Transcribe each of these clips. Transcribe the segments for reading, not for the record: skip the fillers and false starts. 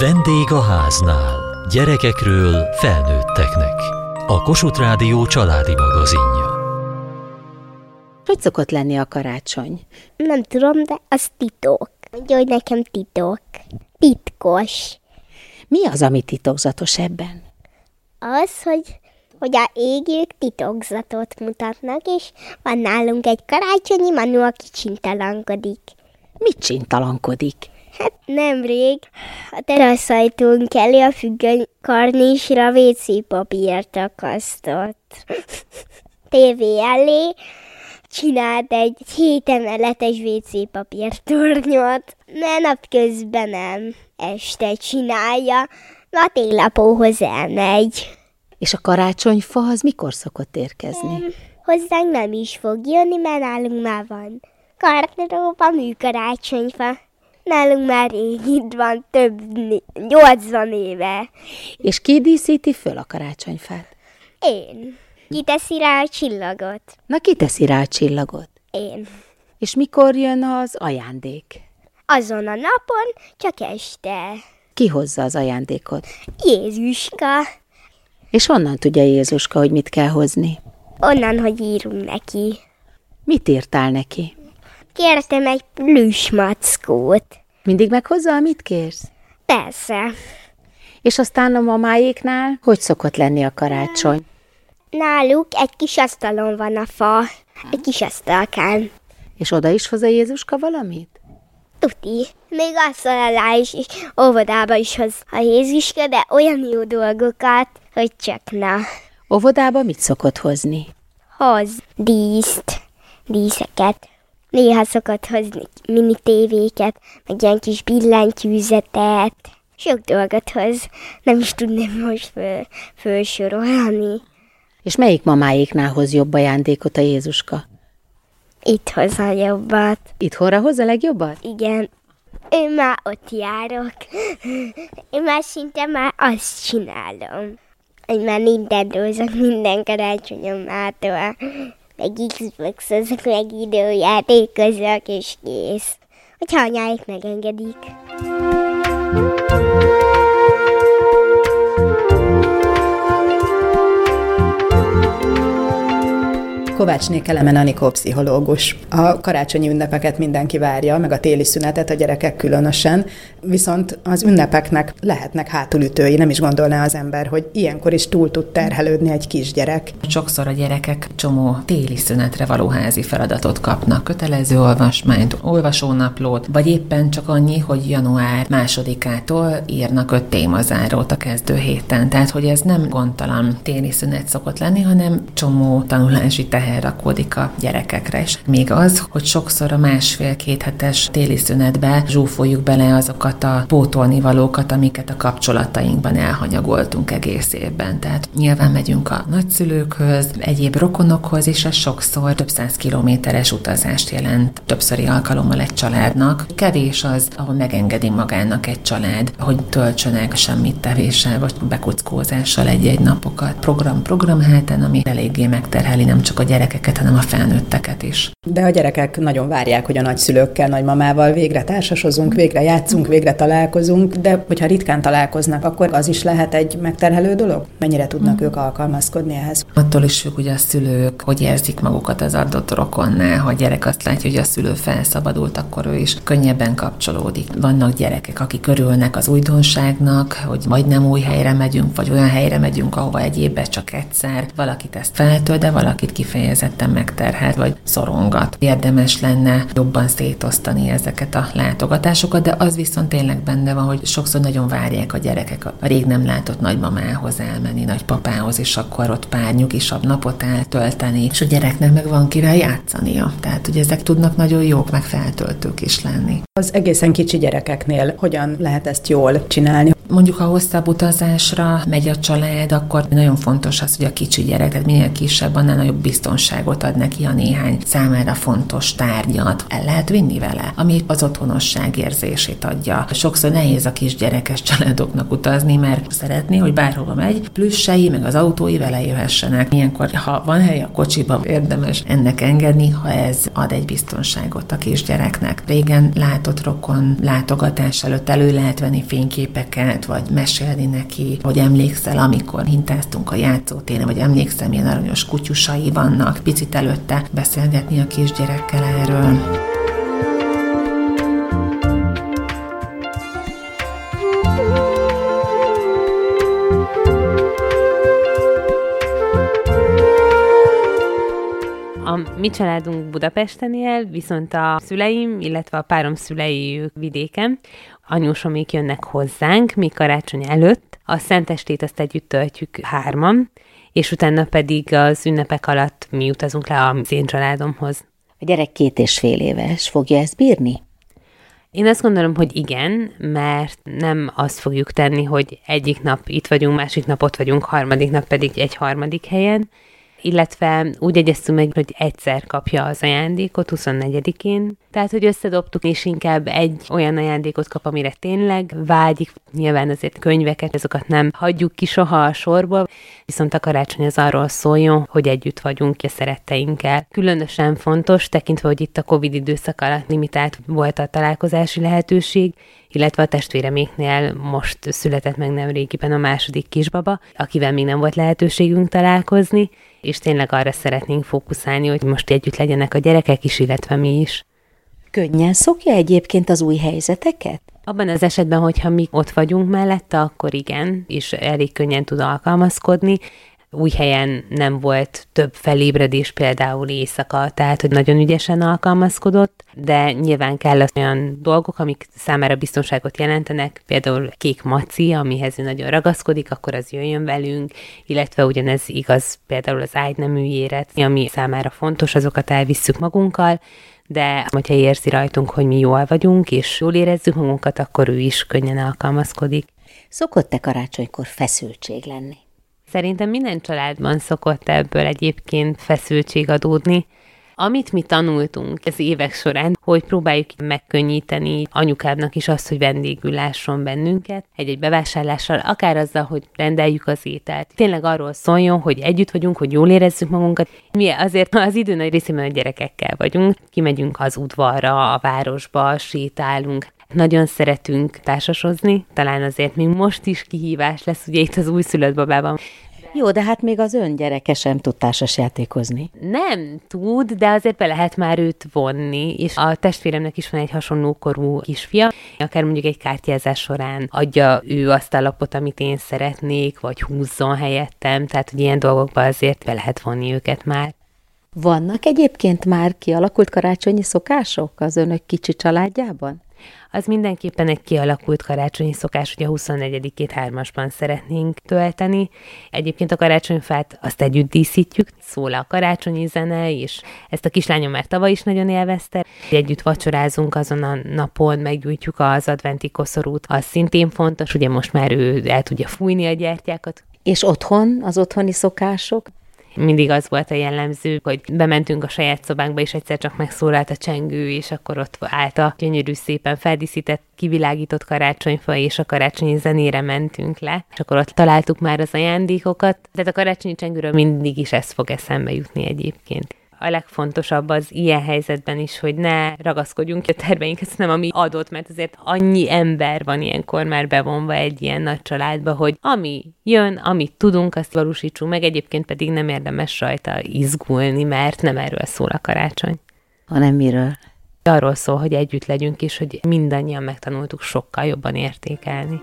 Vendég a háznál. Gyerekekről felnőtteknek. A Kossuth Rádió családi magazinja. Hogy szokott lenni a karácsony? Nem tudom, de az titok. Mondja, hogy nekem titok. Titkos. Mi az, ami titokzatos ebben? Az, hogy a égők titokzatot mutatnak, és van nálunk egy karácsonyi Manu, aki csintalankodik. Mit csintalankodik? Hát nemrég a teraszajtón elé a függöny karnisra WC papírt akasztott. Tévé elé csinált egy 7 emeletes WC papírtornyot, de napközben nem, este csinálja, a télapóhoz elmegy. És a karácsonyfa az mikor szokott érkezni? Hozzánk nem is fog jönni, mert nálunk már van kartróba műkarácsonyfa. Nálunk már itt van több 80 éve. És ki díszíti föl a karácsonyfát? Én. Ki teszi rá a csillagot? Na, ki teszi rá a csillagot? Én. És mikor jön az ajándék? Azon a napon, csak este. Ki hozza az ajándékot? Jézuska. És honnan tudja Jézuska, hogy mit kell hozni? Onnan, hogy írunk neki. Mit írtál neki? Kértem egy plüsmackót. Mindig meghozza, amit kérsz? Persze. És aztán a mamáéknál hogy szokott lenni a karácsony? Náluk egy kis asztalon van a fa. Egy kis asztalkán. És oda is hozza Jézuska valamit? Tuti. Még asztal alá is, és óvodába is hoz a Jézuska, de olyan jó dolgokat, hogy csak na. Óvodába mit szokott hozni? Hoz díszt, díszeket. Néha szokott hozni mini tévéket, meg ilyen kis billentyűzetet. Sok dolgot hoz, nem is tudnám most felsorolni. És melyik mamáéknál hoz jobb ajándékot a Jézuska? Itt hoz a jobbat. Itthonra hoz a legjobbat? Igen. Én már ott járok. Én már szinte már azt csinálom, hogy már nintendózok minden karácsonyon mától. Meg Xbox-ozok, meg időjátékozok, és kész. Hogyha anyáik megengedik. Kovácsné Kelemen Anikó pszichológus. A karácsonyi ünnepeket mindenki várja, meg a téli szünetet, a gyerekek különösen, viszont az ünnepeknek lehetnek hátulütői, nem is gondolná az ember, hogy ilyenkor is túl tud terhelődni egy kisgyerek. Sokszor a gyerekek csomó téli szünetre való házi feladatot kapnak, kötelező olvasmányt, olvasónaplót, vagy éppen csak annyi, hogy január 2-től írnak 5 témazárót a kezdő héten. Tehát, hogy ez nem gondtalan téli szünet szokott lenni, hanem csomó tanulási rakódik a gyerekekre. És még az, hogy sokszor a 1,5-2 hetes téli szünetbe zsúfoljuk bele azokat a pótolnivalókat, amiket a kapcsolatainkban elhanyagoltunk egész évben. Tehát nyilván megyünk a nagyszülőkhöz, egyéb rokonokhoz, és ez sokszor több 100 kilométeres utazást jelent többszöri alkalommal egy családnak. Kevés az, ahol megengedi magának egy család, hogy töltsenek semmit tevéssel, vagy bekuckózással egy-egy napokat. Program hátán, ami eléggé megterheli nem csak a gyerekeket, hanem a felnőtteket is. De a gyerekek nagyon várják, hogy a nagyszülőkkel, nagymamával végre társasozunk, végre játszunk, végre találkozunk, de hogyha ritkán találkoznak, akkor az is lehet egy megterhelő dolog? Mennyire tudnak ők alkalmazkodni ehhez? Attól is függ, hogy a szülők hogy érzik magukat az adott rokonnál. Ha a gyerek azt látja, hogy a szülő felszabadult, akkor ő is könnyebben kapcsolódik. Vannak gyerekek, akik örülnek az újdonságnak, hogy majdnem új helyre megyünk, vagy olyan helyre megyünk, ahova egy évben csak egyszer. Valakit ezt feltölt, de valakit kifejezetten megterhelt, vagy szorongat. Érdemes lenne jobban szétosztani ezeket a látogatásokat, de az viszont tényleg benne van, hogy sokszor nagyon várják a gyerekek a rég nem látott nagymamához elmenni, nagypapához, és akkor ott pár nyugisabb napot eltölteni, és a gyereknek meg van kivel játszania. Tehát, hogy ezek tudnak nagyon jók, meg feltöltők is lenni. Az egészen kicsi gyerekeknél hogyan lehet ezt jól csinálni? Mondjuk, ha hosszabb utazásra megy a család, akkor nagyon fontos az, hogy a kicsi gyerek, tehát minél kisebb, annál nagyobb biztonságot ad neki a néhány számára fontos tárgyat. El lehet vinni vele, ami az otthonosság érzését adja. Sokszor nehéz a kisgyerekes családoknak utazni, mert szeretné, hogy bárhova megy, plüssei, meg az autói vele jöhessenek. Ilyenkor, ha van hely a kocsiban, érdemes ennek engedni, ha ez ad egy biztonságot a kisgyereknek. Régen lát látott rokon látogatás előtt elő lehet venni fényképeket, vagy mesélni neki, hogy emlékszel, amikor hintáztunk a játszótéren, vagy emlékszem, milyen aranyos kutyusai vannak, picit előtte beszélgetni a kisgyerekkel erről. Mi családunk Budapesten él, viszont a szüleim, illetve a párom szülei vidéken. Anyósomik jönnek hozzánk, mi karácsony előtt. A Szentestét azt együtt töltjük hárman, és utána pedig az ünnepek alatt mi utazunk le az én családomhoz. A gyerek 2,5 éves, fogja ezt bírni? Én azt gondolom, hogy igen, mert nem azt fogjuk tenni, hogy egyik nap itt vagyunk, másik nap ott vagyunk, harmadik nap pedig egy harmadik helyen, illetve úgy egyeztünk meg, hogy egyszer kapja az ajándékot 24-én. Tehát, hogy összedobtuk, és inkább egy olyan ajándékot kap, amire tényleg vágyik. Nyilván azért könyveket, azokat nem hagyjuk ki soha a sorba, viszont a karácsony az arról szóljon, hogy együtt vagyunk a szeretteinkkel. Különösen fontos, tekintve, hogy itt a Covid időszak alatt limitált volt a találkozási lehetőség, illetve a testvéreméknél most született meg nemrégiben a második kisbaba, akivel még nem volt lehetőségünk találkozni, és tényleg arra szeretnénk fókuszálni, hogy most együtt legyenek a gyerekek is, illetve mi is. Könnyen szokja egyébként az új helyzeteket? Abban az esetben, hogyha mi ott vagyunk mellette, akkor igen, és elég könnyen tud alkalmazkodni. Új helyen nem volt több felébredés például éjszaka, tehát hogy nagyon ügyesen alkalmazkodott, de nyilván kell az olyan dolgok, amik számára biztonságot jelentenek, például kék maci, amihez ő nagyon ragaszkodik, akkor az jöjjön velünk, illetve ugyanez igaz például az ágyneműjére, ami számára fontos, azokat elvisszük magunkkal, de hogyha érzi rajtunk, hogy mi jól vagyunk, és jól érezzük magunkat, akkor ő is könnyen alkalmazkodik. Szokott-e karácsonykor feszültség lenni? Szerintem minden családban szokott ebből egyébként feszültség adódni. Amit mi tanultunk az évek során, hogy próbáljuk megkönnyíteni anyukámnak is azt, hogy vendégül lásson bennünket, egy-egy bevásárlással, akár azzal, hogy rendeljük az ételt. Tényleg arról szóljon, hogy együtt vagyunk, hogy jól érezzük magunkat. Mi azért az idő nagy részében a gyerekekkel vagyunk, kimegyünk az udvarra, a városba, sétálunk. Nagyon szeretünk társasozni, talán azért még most is kihívás lesz, ugye itt az újszülött babában. Jó, de hát még az ön gyereke sem tud társasjátékozni. Nem tud, de azért be lehet már őt vonni, és a testvéremnek is van egy hasonlókorú kisfia, akár mondjuk egy kártyázás során adja ő azt a lapot, amit én szeretnék, vagy húzzon helyettem, tehát hogy ilyen dolgokban azért be lehet vonni őket már. Vannak egyébként már kialakult karácsonyi szokások az önök kicsi családjában? Az mindenképpen egy kialakult karácsonyi szokás, hogy a 24-ét 3-asban szeretnénk tölteni. Egyébként a karácsonyfát azt együtt díszítjük, szól a karácsonyi zene, és ezt a kislányom már tavaly is nagyon élvezte. Együtt vacsorázunk azon a napon, meggyújtjuk az adventi koszorút, az szintén fontos, ugye most már ő el tudja fújni a gyertyákat. És otthon, az otthoni szokások? Mindig az volt a jellemző, hogy bementünk a saját szobánkba, és egyszer csak megszólalt a csengő, és akkor ott állt a gyönyörű, szépen feldíszített, kivilágított karácsonyfa, és a karácsonyi zenére mentünk le, és akkor ott találtuk már az ajándékokat. Tehát a karácsonyi csengőről mindig is ez fog eszembe jutni egyébként. A legfontosabb az ilyen helyzetben is, hogy ne ragaszkodjunk a terveinkhez, nem ami adott, mert azért annyi ember van ilyenkor már bevonva egy ilyen nagy családba, hogy ami jön, amit tudunk, azt valósítsunk meg, egyébként pedig nem érdemes rajta izgulni, mert nem erről szól a karácsony. Hanem miről? Arról szól, hogy együtt legyünk, és hogy mindannyian megtanultuk sokkal jobban értékelni.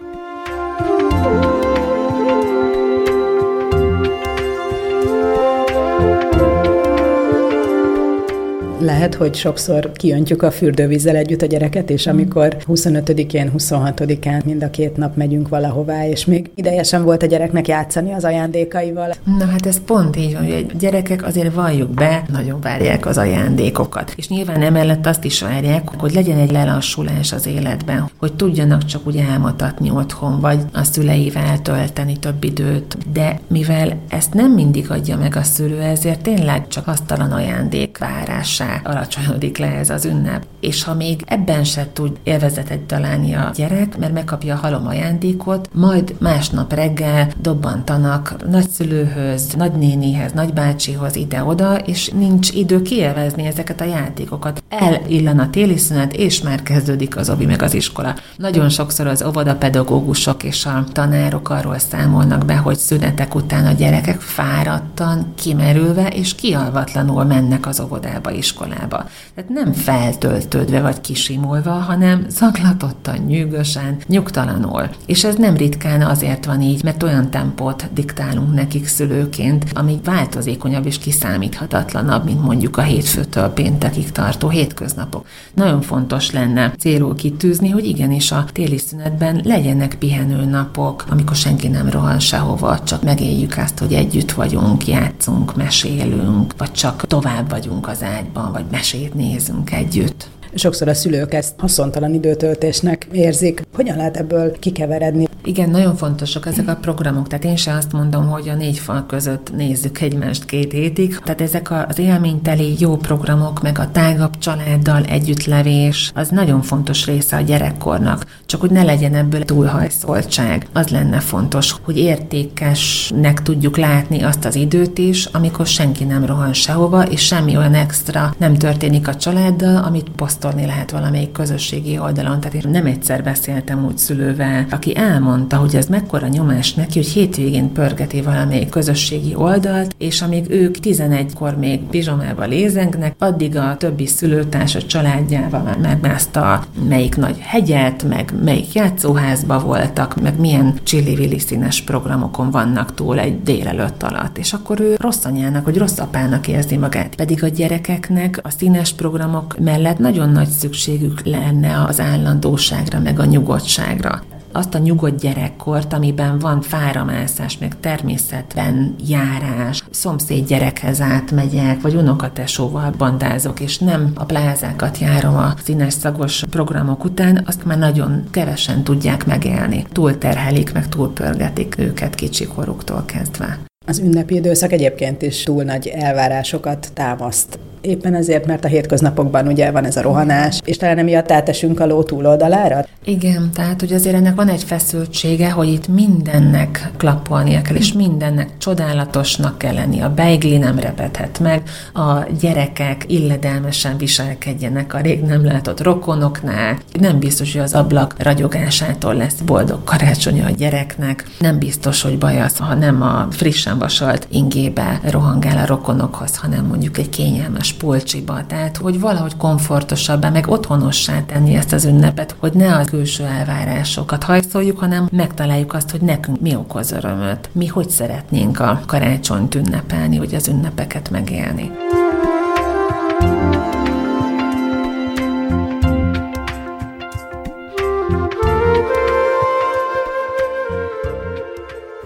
Lehet, hogy sokszor kiöntjük a fürdővízzel együtt a gyereket, és amikor 25-én, 26-án mind a két nap megyünk valahová, és még ideje sem volt a gyereknek játszani az ajándékaival. Na hát ez pont így van, hogy a gyerekek azért valljuk be, nagyon várják az ajándékokat. És nyilván emellett azt is várják, hogy legyen egy lelassulás az életben, hogy tudjanak csak úgy álmodatni otthon, vagy a szüleivel tölteni több időt. De mivel ezt nem mindig adja meg a szülő, ezért tényleg csak asztalan ajándék várása alá alacsonyodik le ez az ünnep. És ha még ebben se tud élvezetet találni a gyerek, mert megkapja a halom ajándékot, majd másnap reggel dobbantanak nagyszülőhöz, nagynénihez, nagybácsihoz, ide-oda, és nincs idő kielvezni ezeket a játékokat. Elillan a téli szünet, és már kezdődik az ovi meg az iskola. Nagyon sokszor az óvodapedagógusok és a tanárok arról számolnak be, hogy szünetek után a gyerekek fáradtan, kimerülve és kialvatlanul mennek az óvodába, iskolába. Tehát nem feltöltődve vagy kisimulva, hanem zaklatottan, nyűgösen, nyugtalanul. És ez nem ritkán azért van így, mert olyan tempót diktálunk nekik szülőként, ami változékonyabb és kiszámíthatatlanabb, mint mondjuk a hétfőtől péntekig tartó hétköznapok. Nagyon fontos lenne célul kitűzni, hogy igenis a téli szünetben legyenek pihenőnapok, amikor senki nem rohan sehova, csak megéljük azt, hogy együtt vagyunk, játszunk, mesélünk, vagy csak tovább vagyunk az ágyban, vagy mesét nézünk együtt. Sokszor a szülők ezt haszontalan időtöltésnek érzik. Hogyan lehet ebből kikeveredni? Igen, nagyon fontosak ezek a programok, tehát én sem azt mondom, hogy a 4 fal között nézzük egymást 2 hétig, tehát ezek az élményteli jó programok, meg a tágabb családdal együttlevés, az nagyon fontos része a gyerekkornak, csak hogy ne legyen ebből túlhajszoltság. Az lenne fontos, hogy értékesnek tudjuk látni azt az időt is, amikor senki nem rohan sehova, és semmi olyan extra nem történik a családdal, amit posztolni lehet valamelyik közösségi oldalon. Tehát én nem egyszer beszéltem úgy szülővel, aki elmondta, hogy ez mekkora nyomás neki, hogy hétvégén pörgeti valamelyik közösségi oldalt, és amíg ők 11-kor még pizsomába lézengnek, addig a többi szülőtárs a családjával megmászta, melyik nagy hegyet, meg melyik játszóházba voltak, meg milyen csili-vili színes programokon vannak túl egy délelőtt alatt. És akkor ő rossz anyának, vagy rossz apának érzi magát. Pedig a gyerekeknek a színes programok mellett nagyon nagy szükségük lenne az állandóságra, meg a nyugodtságra. Azt a nyugodt gyerekkort, amiben van fáramászás, meg természetben járás, szomszéd gyerekhez átmegyek, vagy unokatesóval bandázok, és nem a plázákat járom a színes szagos programok után, azt már nagyon kevesen tudják megélni. Túlterhelik, meg túlpörgetik őket kicsi koruktól kezdve. Az ünnepi időszak egyébként is túl nagy elvárásokat támaszt. Éppen ezért, mert a hétköznapokban ugye van ez a rohanás, és talán emiatt átesünk a ló túloldalára? Igen, tehát hogy azért ennek van egy feszültsége, hogy itt mindennek klappolnia kell, és mindennek csodálatosnak kell lenni. A beigli nem repedhet meg, a gyerekek illedelmesen viselkedjenek a rég nem látott rokonoknál, nem biztos, hogy az ablak ragyogásától lesz boldog karácsonya a gyereknek, nem biztos, hogy baj az, ha nem a frissen vasalt ingébe rohangál a rokonokhoz, hanem mondjuk egy kényelmes polcsiba, tehát hogy valahogy komfortosabbá, meg otthonossá tenni ezt az ünnepet, hogy ne a külső elvárásokat hajszoljuk, hanem megtaláljuk azt, hogy nekünk mi okoz örömöt, mi hogy szeretnénk a karácsonyt ünnepelni, hogy az ünnepeket megélni.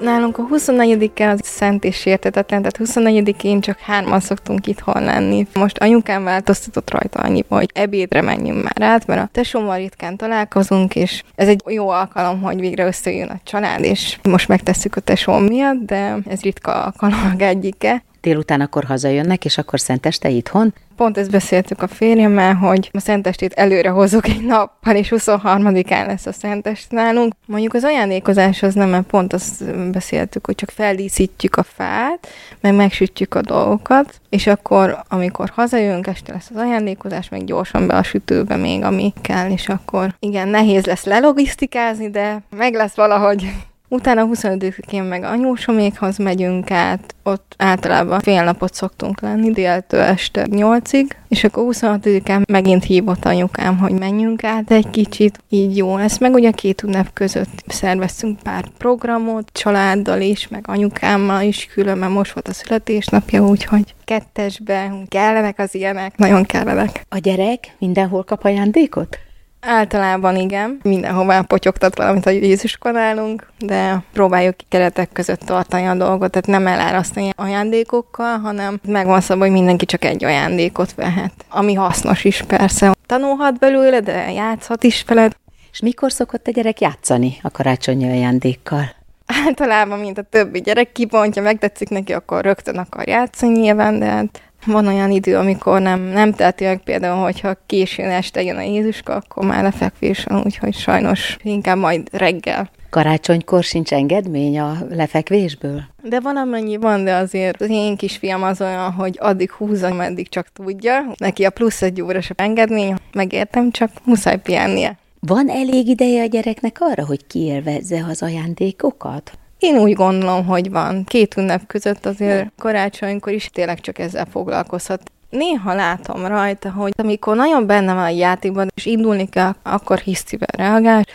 Nálunk a 24-án az szent és sértetetlen, tehát 24-én csak 3-an szoktunk itthon lenni. Most anyukám változtatott rajta annyiba, hogy ebédre menjünk már át, mert a tesómmal ritkán találkozunk, és ez egy jó alkalom, hogy végre összejön a család, és most megtesszük a tesóm miatt, de ez ritka alkalmak egyike. Délután akkor hazajönnek, és akkor szenteste itthon? Pont ezt beszéltük a férjemmel, hogy a szentestét előre hozzuk egy nappal, és 23-án lesz a szentest nálunk. Mondjuk az ajándékozáshoz nem, mert pont azt beszéltük, hogy csak feldíszítjük a fát, meg megsütjük a dolgokat, és akkor, amikor hazajönk, este lesz az ajándékozás, meg gyorsan be a sütőbe még, ami kell, és akkor igen, nehéz lesz lelogisztikázni, de meg lesz valahogy. Utána 25-én meg anyósomékhoz megyünk át, ott általában fél napot szoktunk lenni, déltől este 8-ig, és akkor 26-án megint hívott anyukám, hogy menjünk át egy kicsit, így jó lesz. Meg ugye 2 ünnep között szerveztünk pár programot, családdal is, meg anyukámmal is, külön, mert most volt a születésnapja, úgyhogy 2-esben kellenek az ilyenek, nagyon kellenek. A gyerek mindenhol kap ajándékot? Általában igen, mindenhová potyogtat valamit a Jézuskon állunk, de próbáljuk keretek között tartani a dolgot, tehát nem elárasztani ajándékokkal, hanem megvan szabva, hogy mindenki csak egy ajándékot vehet, ami hasznos is persze. Tanulhat belőle, de játszhat is veled. És mikor szokott a gyerek játszani a karácsonyi ajándékkal? általában, mint a többi gyerek kibontja, megtetszik neki, akkor rögtön akar játszani nyilván, de hát van olyan idő, amikor nem teheti meg, például, hogyha későn este jön a Jézuska, akkor már lefekvésen, úgyhogy sajnos inkább majd reggel. Karácsonykor sincs engedmény a lefekvésből? De valamennyi van, de azért az én kisfiam az olyan, hogy addig húzza, meddig csak tudja. Neki a plusz 1 óra sem engedmény, megértem, csak muszáj pihennie. Van elég ideje a gyereknek arra, hogy kiélvezze az ajándékokat? Én úgy gondolom, hogy van. 2 ünnep között azért karácsonykor is tényleg csak ezzel foglalkozhat. Néha látom rajta, hogy amikor nagyon benne van a játékban, és indulni kell, akkor hisztivel reagál.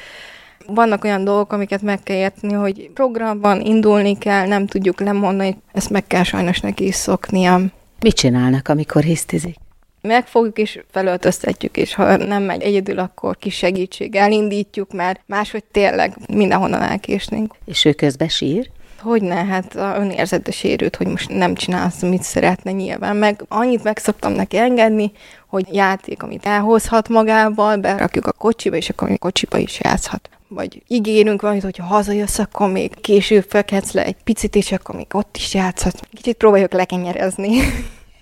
Vannak olyan dolgok, amiket meg kell érteni, hogy programban indulni kell, nem tudjuk lemondani, ezt meg kell sajnos neki is szoknia. Mit csinálnak, amikor hisztizik? Megfogjuk és felöltöztetjük, és ha nem megy egyedül, akkor kis segítséggel indítjuk, mert máshogy tényleg mindenhonnan elkésnénk. És ő közben sír? Hogyne, hát a önérzete sérült, hogy most nem csinálsz, amit szeretne nyilván. Meg annyit meg szoktam neki engedni, hogy játék, amit elhozhat magával, berakjuk a kocsiba, és akkor a kocsiba is játszhat. Vagy ígérünk valamit, hogyha hazajössz, akkor még később felkelsz le egy picit, és akkor még ott is játszhat. Kicsit próbáljuk lekenyerezni.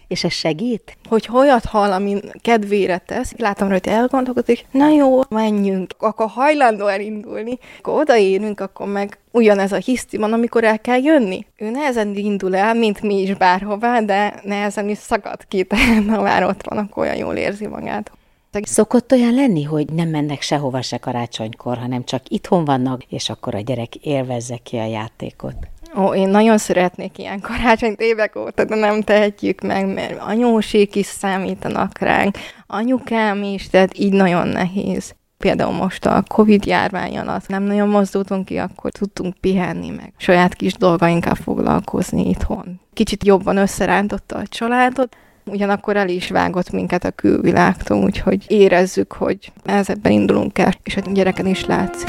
És ez segít? Hogy olyat hall, amin kedvére tesz. Látom rajta, elgondolkodik, na jó, menjünk. Akkor hajlandó elindulni. Akkor odaérünk, akkor meg ugyanez a hiszti van, amikor el kell jönni. Ő nehezen indul el, mint mi is bárhová, de nehezen is szakad ki, tehát ha már ott van, akkor olyan jól érzi magát. Szokott olyan lenni, hogy nem mennek sehova se karácsonykor, hanem csak itthon vannak, és akkor a gyerek élvezze ki a játékot. Ó, én nagyon szeretnék ilyen karácsonyt évek óta, de nem tehetjük meg, mert anyósék is számítanak ránk, anyukám is, tehát így nagyon nehéz. Például most a Covid járvány alatt nem nagyon mozdultunk ki, akkor tudtunk pihenni meg, saját kis dolgainkkal foglalkozni itthon. Kicsit jobban összerántotta a családot, ugyanakkor el is vágott minket a külvilágtól, úgyhogy érezzük, hogy ezekben indulunk el, és a gyereken is látszik.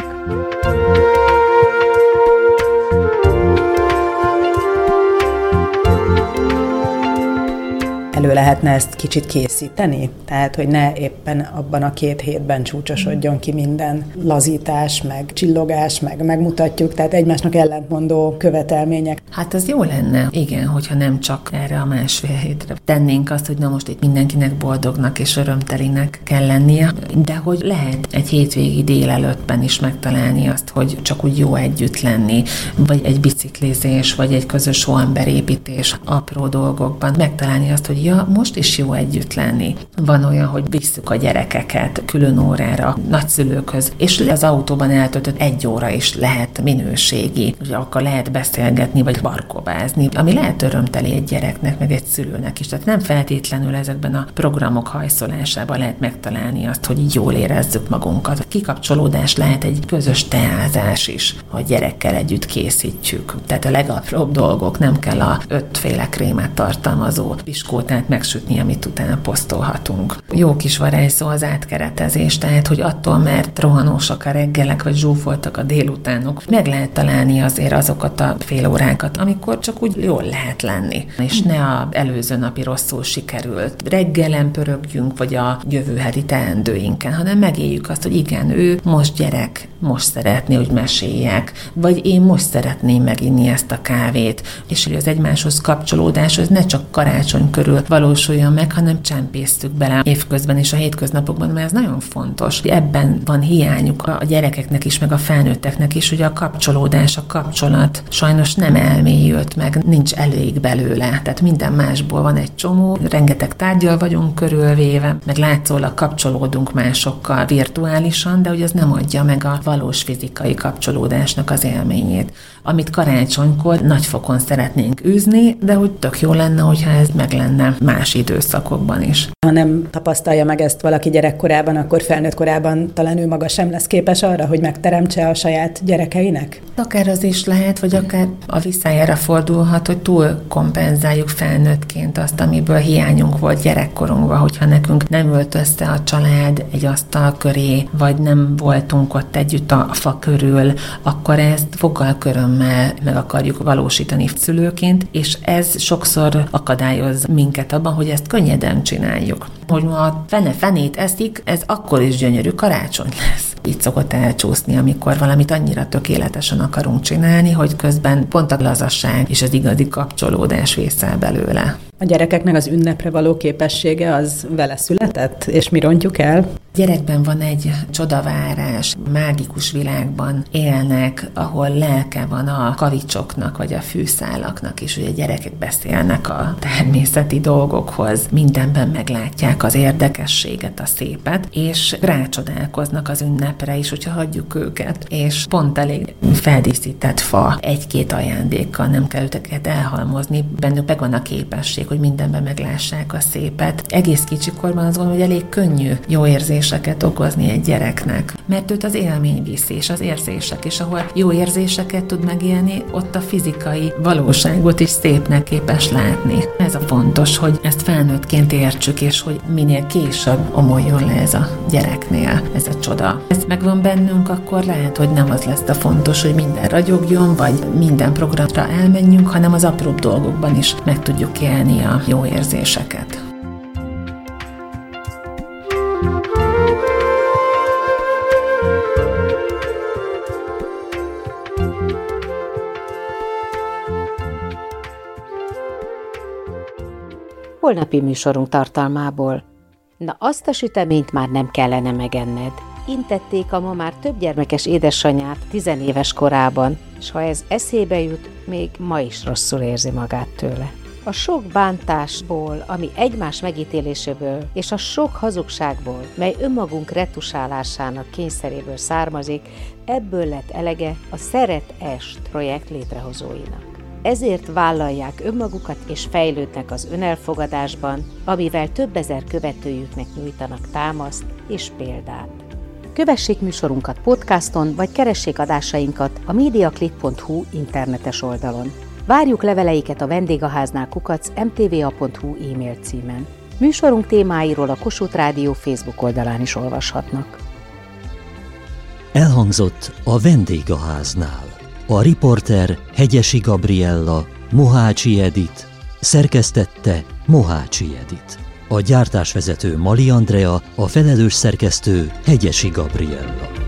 Elő lehetne ezt kicsit készíteni? Tehát, hogy ne éppen abban a 2 hétben csúcsosodjon ki minden lazítás, meg csillogás, meg megmutatjuk, tehát egymásnak ellentmondó követelmények. Hát az jó lenne, igen, hogyha nem csak erre a 1,5 hétre tennénk azt, hogy na most itt mindenkinek boldognak és örömtelinek kell lennie, de hogy lehet egy hétvégi délelőttben is megtalálni azt, hogy csak úgy jó együtt lenni, vagy egy biciklizés, vagy egy közös emberépítés apró dolgokban, megtalálni azt, hogy ja, most is jó együtt lenni. Van olyan, hogy visszük a gyerekeket külön órára, nagyszülőkhöz, és az autóban eltöltött 1 óra is lehet minőségi, ugye akkor lehet beszélgetni, vagy barkobázni, ami lehet örömteli egy gyereknek, meg egy szülőnek is. Tehát nem feltétlenül ezekben a programok hajszolásában lehet megtalálni azt, hogy jól érezzük magunkat. Kikapcsolódás lehet egy közös teázás is, hogy gyerekkel együtt készítjük. Tehát a legapróbb dolgok, nem kell a 5 féle krémet tartalmazó tehát megsütni, amit utána posztolhatunk. Jó kis varázsszó az átkeretezés, tehát, hogy attól, mert rohanósak a reggelek, vagy zsúfoltak a délutánok, meg lehet találni azért azokat a fél órákat, amikor csak úgy jól lehet lenni, és ne az előző napi rosszul sikerült reggelen pörögjünk, vagy a jövő heti teendőinken, hanem megéljük azt, hogy igen, ő most gyerek, most szeretné, hogy meséljek, vagy én most szeretném meginni ezt a kávét, és hogy az egymáshoz kapcsolódás, az ne csak karácsony körül valósuljon meg, hanem csempésztük bele évközben és a hétköznapokban, mert ez nagyon fontos. Ebben van hiányuk a gyerekeknek is, meg a felnőtteknek is, hogy a kapcsolódás, a kapcsolat sajnos nem elmélyült meg, nincs elég belőle. Tehát minden másból van egy csomó, rengeteg tárgyal vagyunk körülvéve, meg látszólag kapcsolódunk másokkal virtuálisan, de hogy ez nem adja meg a valós fizikai kapcsolódásnak az élményét, amit karácsonykor nagyfokon szeretnénk űzni, de hogy tök jó lenne, hogyha ez meg lenne más időszakokban is. Ha nem tapasztalja meg ezt valaki gyerekkorában, akkor felnőtt korában talán ő maga sem lesz képes arra, hogy megteremtse a saját gyerekeinek? Akár az is lehet, vagy akár a visszájára fordulhat, hogy túl kompenzáljuk felnőttként azt, amiből hiányunk volt gyerekkorunkban, hogyha nekünk nem ült össze a család egy asztal köré, vagy nem voltunk ott együtt a fa körül, akkor ezt fogalkörömmel meg akarjuk valósítani szülőként, és ez sokszor akadályoz minket abban, hogy ezt könnyeden csináljuk. Hogy ma a fenét eszik, ez akkor is gyönyörű karácsony lesz. Így szokott elcsúszni, amikor valamit annyira tökéletesen akarunk csinálni, hogy közben pont a lazasság és az igazi kapcsolódás vészel belőle. A gyerekeknek az ünnepre való képessége az vele született, és mi rontjuk el? Gyerekben van egy csodavárás, mágikus világban élnek, ahol lelke van a kavicsoknak, vagy a fűszálaknak, és ugye gyerekek beszélnek a természeti dolgokhoz, mindenben meglátják az érdekességet, a szépet, és rácsodálkoznak az ünnepre is, hogyha hagyjuk őket, és pont elég feldíszített fa, egy-két ajándékkal, nem kell őket elhalmozni, bennük meg van a képesség, hogy mindenben meglássák a szépet. Egész kicsikorban azt gondolom, hogy elég könnyű jó érzéseket okozni egy gyereknek, mert őt az élmény viszi, és az érzések, és ahol jó érzéseket tud megélni, ott a fizikai valóságot is szépnek képes látni. Ez a fontos, hogy ezt felnőttként értsük, és hogy minél később omoljon le ez a gyereknél, ez a csoda. Ez megvan bennünk, akkor lehet, hogy nem az lesz a fontos, hogy minden ragyogjon, vagy minden programra elmenjünk, hanem az apróbb dolgokban is meg tudjuk élni a jó érzéseket. Holnapi műsorunk tartalmából. Na, azt a süteményt már nem kellene megenned. Intették a ma már több gyermekes édesanyát 10 éves korában, és ha ez eszébe jut, még ma is rosszul érzi magát tőle. A sok bántásból, ami egymás megítéléséből, és a sok hazugságból, mely önmagunk retusálásának kényszeréből származik, ebből lett elege a Szeret Est projekt létrehozóinak. Ezért vállalják önmagukat és fejlődnek az önelfogadásban, amivel több ezer követőjüknek nyújtanak támaszt és példát. Kövessék műsorunkat podcaston, vagy keressék adásainkat a mediaclick.hu internetes oldalon. Várjuk leveleiket a vendégháznál@mtva.hu e-mail címen. Műsorunk témáiról a Kossuth Rádió Facebook oldalán is olvashatnak. Elhangzott a Vendégháznál. A riporter Hegyesi Gabriella, Mohácsi Edit, szerkesztette Mohácsi Edit. A gyártásvezető Mali Andrea, a felelős szerkesztő Hegyesi Gabriella.